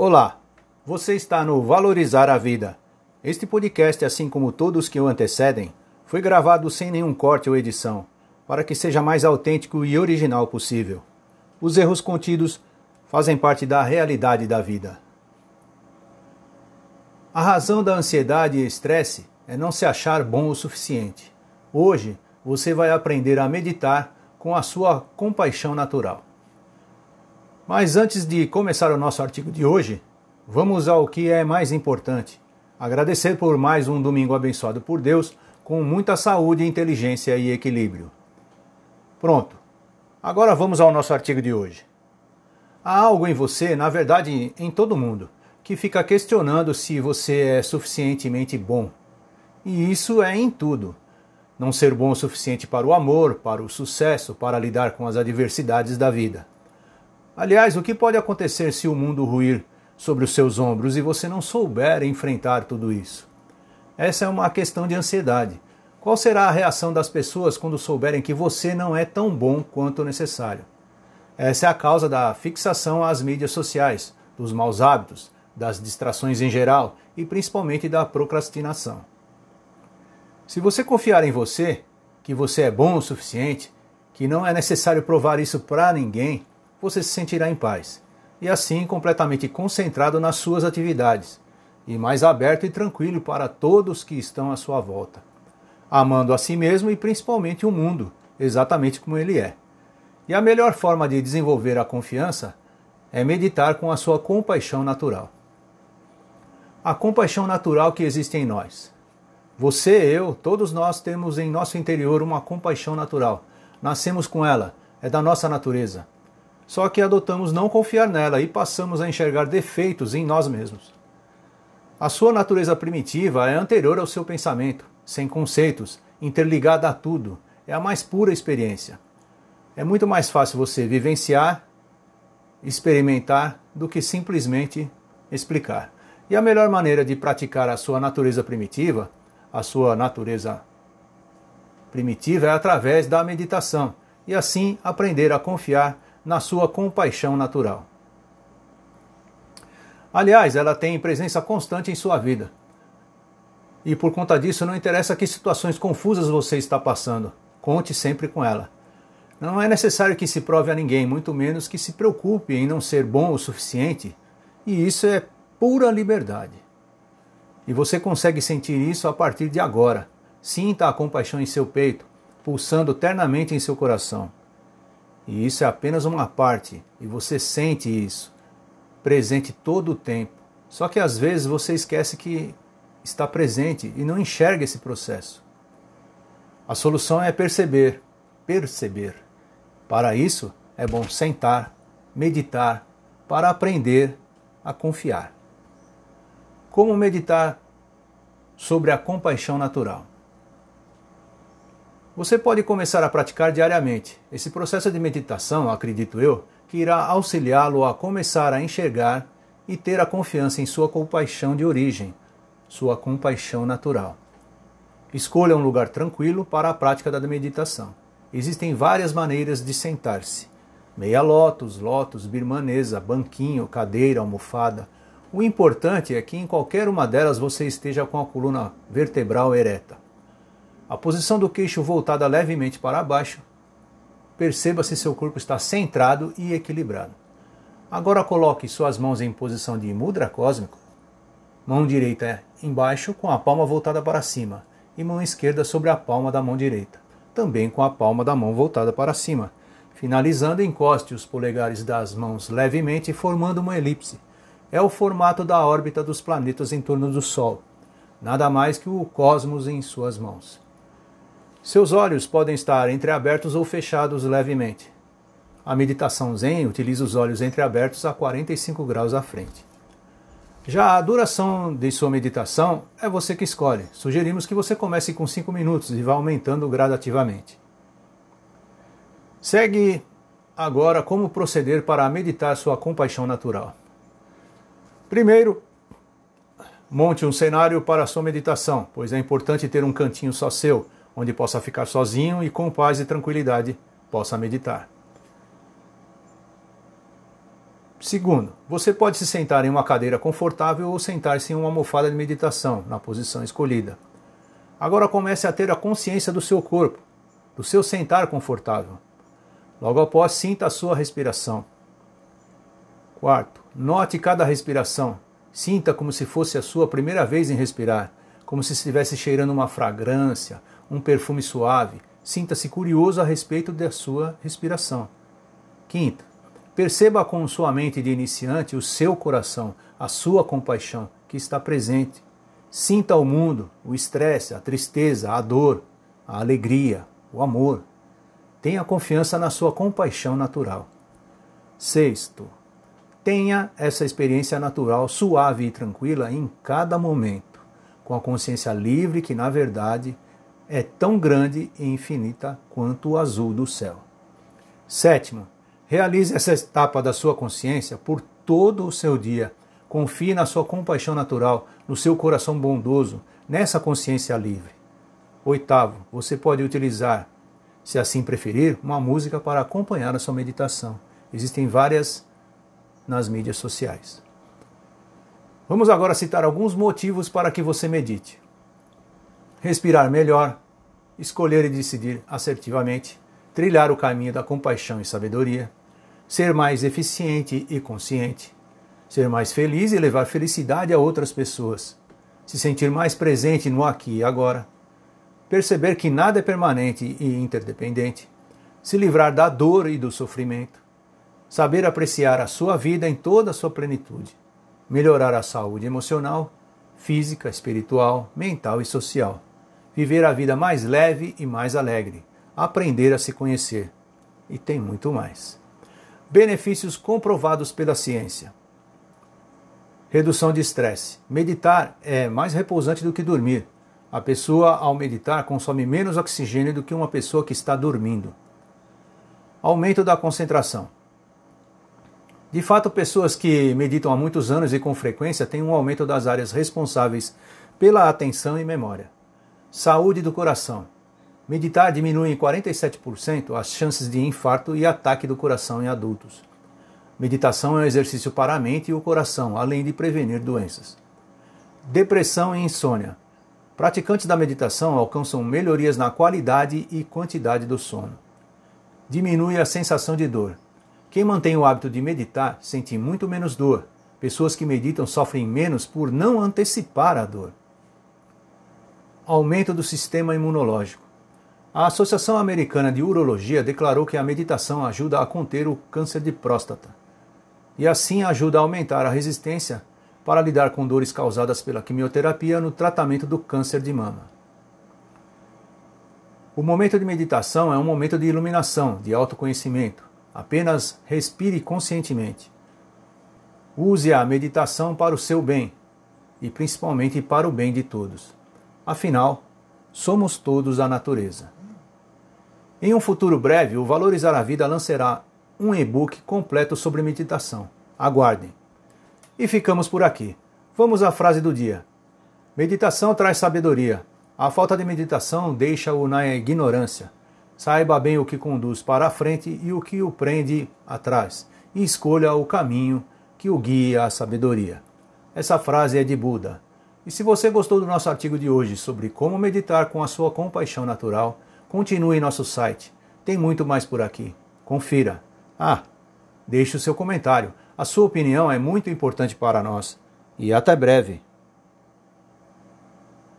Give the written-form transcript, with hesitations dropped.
Olá, você está no Valorizar a Vida. Este podcast, assim como todos que o antecedem, foi gravado sem nenhum corte ou edição, para que seja mais autêntico e original possível. Os erros contidos fazem parte da realidade da vida. A razão da ansiedade e estresse é não se achar bom o suficiente. Hoje, você vai aprender a meditar com a sua compaixão natural. Mas antes de começar o nosso artigo de hoje, vamos ao que é mais importante. Agradecer por mais um domingo abençoado por Deus, com muita saúde, inteligência e equilíbrio. Pronto. Agora vamos ao nosso artigo de hoje. Há algo em você, na verdade em todo mundo, que fica questionando se você é suficientemente bom. E isso é em tudo. Não ser bom o suficiente para o amor, para o sucesso, para lidar com as adversidades da vida. Aliás, o que pode acontecer se o mundo ruir sobre os seus ombros e você não souber enfrentar tudo isso? Essa é uma questão de ansiedade. Qual será a reação das pessoas quando souberem que você não é tão bom quanto necessário? Essa é a causa da fixação às mídias sociais, dos maus hábitos, das distrações em geral e principalmente da procrastinação. Se você confiar em você, que você é bom o suficiente, que não é necessário provar isso para ninguém, você se sentirá em paz, e assim completamente concentrado nas suas atividades, e mais aberto e tranquilo para todos que estão à sua volta, amando a si mesmo e principalmente o mundo, exatamente como ele é. E a melhor forma de desenvolver a confiança é meditar com a sua compaixão natural. A compaixão natural que existe em nós. Você, eu, todos nós temos em nosso interior uma compaixão natural. Nascemos com ela, é da nossa natureza. Só que adotamos não confiar nela e passamos a enxergar defeitos em nós mesmos. A sua natureza primitiva é anterior ao seu pensamento, sem conceitos, interligada a tudo. É a mais pura experiência. É muito mais fácil você vivenciar, experimentar, do que simplesmente explicar. E a melhor maneira de praticar a sua natureza primitiva, é através da meditação, e assim aprender a confiar na sua compaixão natural. Aliás, ela tem presença constante em sua vida. E por conta disso, não interessa que situações confusas você está passando. Conte sempre com ela. Não é necessário que se prove a ninguém, muito menos que se preocupe em não ser bom o suficiente. E isso é pura liberdade. E você consegue sentir isso a partir de agora. Sinta a compaixão em seu peito, pulsando ternamente em seu coração. E isso é apenas uma parte, e você sente isso, presente todo o tempo. Só que às vezes você esquece que está presente e não enxerga esse processo. A solução é perceber. Para isso, é bom sentar, meditar, para aprender a confiar. Como meditar sobre a compaixão natural? Você pode começar a praticar diariamente. Esse processo de meditação, acredito eu, que irá auxiliá-lo a começar a enxergar e ter a confiança em sua compaixão de origem, sua compaixão natural. Escolha um lugar tranquilo para a prática da meditação. Existem várias maneiras de sentar-se. Meia lótus, birmanesa, banquinho, cadeira, almofada. O importante é que em qualquer uma delas você esteja com a coluna vertebral ereta. A posição do queixo voltada levemente para baixo, perceba se seu corpo está centrado e equilibrado. Agora coloque suas mãos em posição de mudra cósmico, mão direita embaixo com a palma voltada para cima e mão esquerda sobre a palma da mão direita, também com a palma da mão voltada para cima. Finalizando, encoste os polegares das mãos levemente formando uma elipse. É o formato da órbita dos planetas em torno do Sol, nada mais que o cosmos em suas mãos. Seus olhos podem estar entreabertos ou fechados levemente. A meditação Zen utiliza os olhos entreabertos a 45 graus à frente. Já a duração de sua meditação é você que escolhe. Sugerimos que você comece com 5 minutos e vá aumentando gradativamente. Segue agora como proceder para meditar sua compaixão natural. Primeiro, monte um cenário para sua meditação, pois é importante ter um cantinho só seu, onde possa ficar sozinho e com paz e tranquilidade possa meditar. Segundo, você pode se sentar em uma cadeira confortável ou sentar-se em uma almofada de meditação, na posição escolhida. Agora comece a ter a consciência do seu corpo, do seu sentar confortável. Logo após, sinta a sua respiração. Quarto, note cada respiração. Sinta como se fosse a sua primeira vez em respirar, como se estivesse cheirando uma fragrância, um perfume suave. Sinta-se curioso a respeito da sua respiração. Quinto, perceba com sua mente de iniciante o seu coração, a sua compaixão, que está presente. Sinta o mundo, o estresse, a tristeza, a dor, a alegria, o amor. Tenha confiança na sua compaixão natural. Sexto, tenha essa experiência natural, suave e tranquila em cada momento, com a consciência livre que, na verdade, é tão grande e infinita quanto o azul do céu. Sétimo, realize essa etapa da sua consciência por todo o seu dia. Confie na sua compaixão natural, no seu coração bondoso, nessa consciência livre. Oitavo, você pode utilizar, se assim preferir, uma música para acompanhar a sua meditação. Existem várias nas mídias sociais. Vamos agora citar alguns motivos para que você medite. Respirar melhor, escolher e decidir assertivamente, trilhar o caminho da compaixão e sabedoria, ser mais eficiente e consciente, ser mais feliz e levar felicidade a outras pessoas, se sentir mais presente no aqui e agora, perceber que nada é permanente e interdependente, se livrar da dor e do sofrimento, saber apreciar a sua vida em toda a sua plenitude, melhorar a saúde emocional, física, espiritual, mental e social, viver a vida mais leve e mais alegre, aprender a se conhecer, e tem muito mais. Benefícios comprovados pela ciência. Redução de estresse. Meditar é mais repousante do que dormir. A pessoa, ao meditar, consome menos oxigênio do que uma pessoa que está dormindo. Aumento da concentração. De fato, pessoas que meditam há muitos anos e com frequência têm um aumento das áreas responsáveis pela atenção e memória. Saúde do coração. Meditar diminui em 47% as chances de infarto e ataque do coração em adultos. Meditação é um exercício para a mente e o coração, além de prevenir doenças. Depressão e insônia. Praticantes da meditação alcançam melhorias na qualidade e quantidade do sono. Diminui a sensação de dor. Quem mantém o hábito de meditar sente muito menos dor. Pessoas que meditam sofrem menos por não antecipar a dor. Aumento do sistema imunológico. A Associação Americana de Urologia declarou que a meditação ajuda a conter o câncer de próstata e assim ajuda a aumentar a resistência para lidar com dores causadas pela quimioterapia no tratamento do câncer de mama. O momento de meditação é um momento de iluminação, de autoconhecimento. Apenas respire conscientemente. Use a meditação para o seu bem e principalmente para o bem de todos. Afinal, somos todos a natureza. Em um futuro breve, o Valorizar a Vida lançará um e-book completo sobre meditação. Aguardem. E ficamos por aqui. Vamos à frase do dia. Meditação traz sabedoria. A falta de meditação deixa-o na ignorância. Saiba bem o que conduz para a frente e o que o prende atrás. E escolha o caminho que o guia à sabedoria. Essa frase é de Buda. E se você gostou do nosso artigo de hoje sobre como meditar com a sua compaixão natural, continue em nosso site, tem muito mais por aqui. Confira. Deixe o seu comentário, a sua opinião é muito importante para nós. E até breve!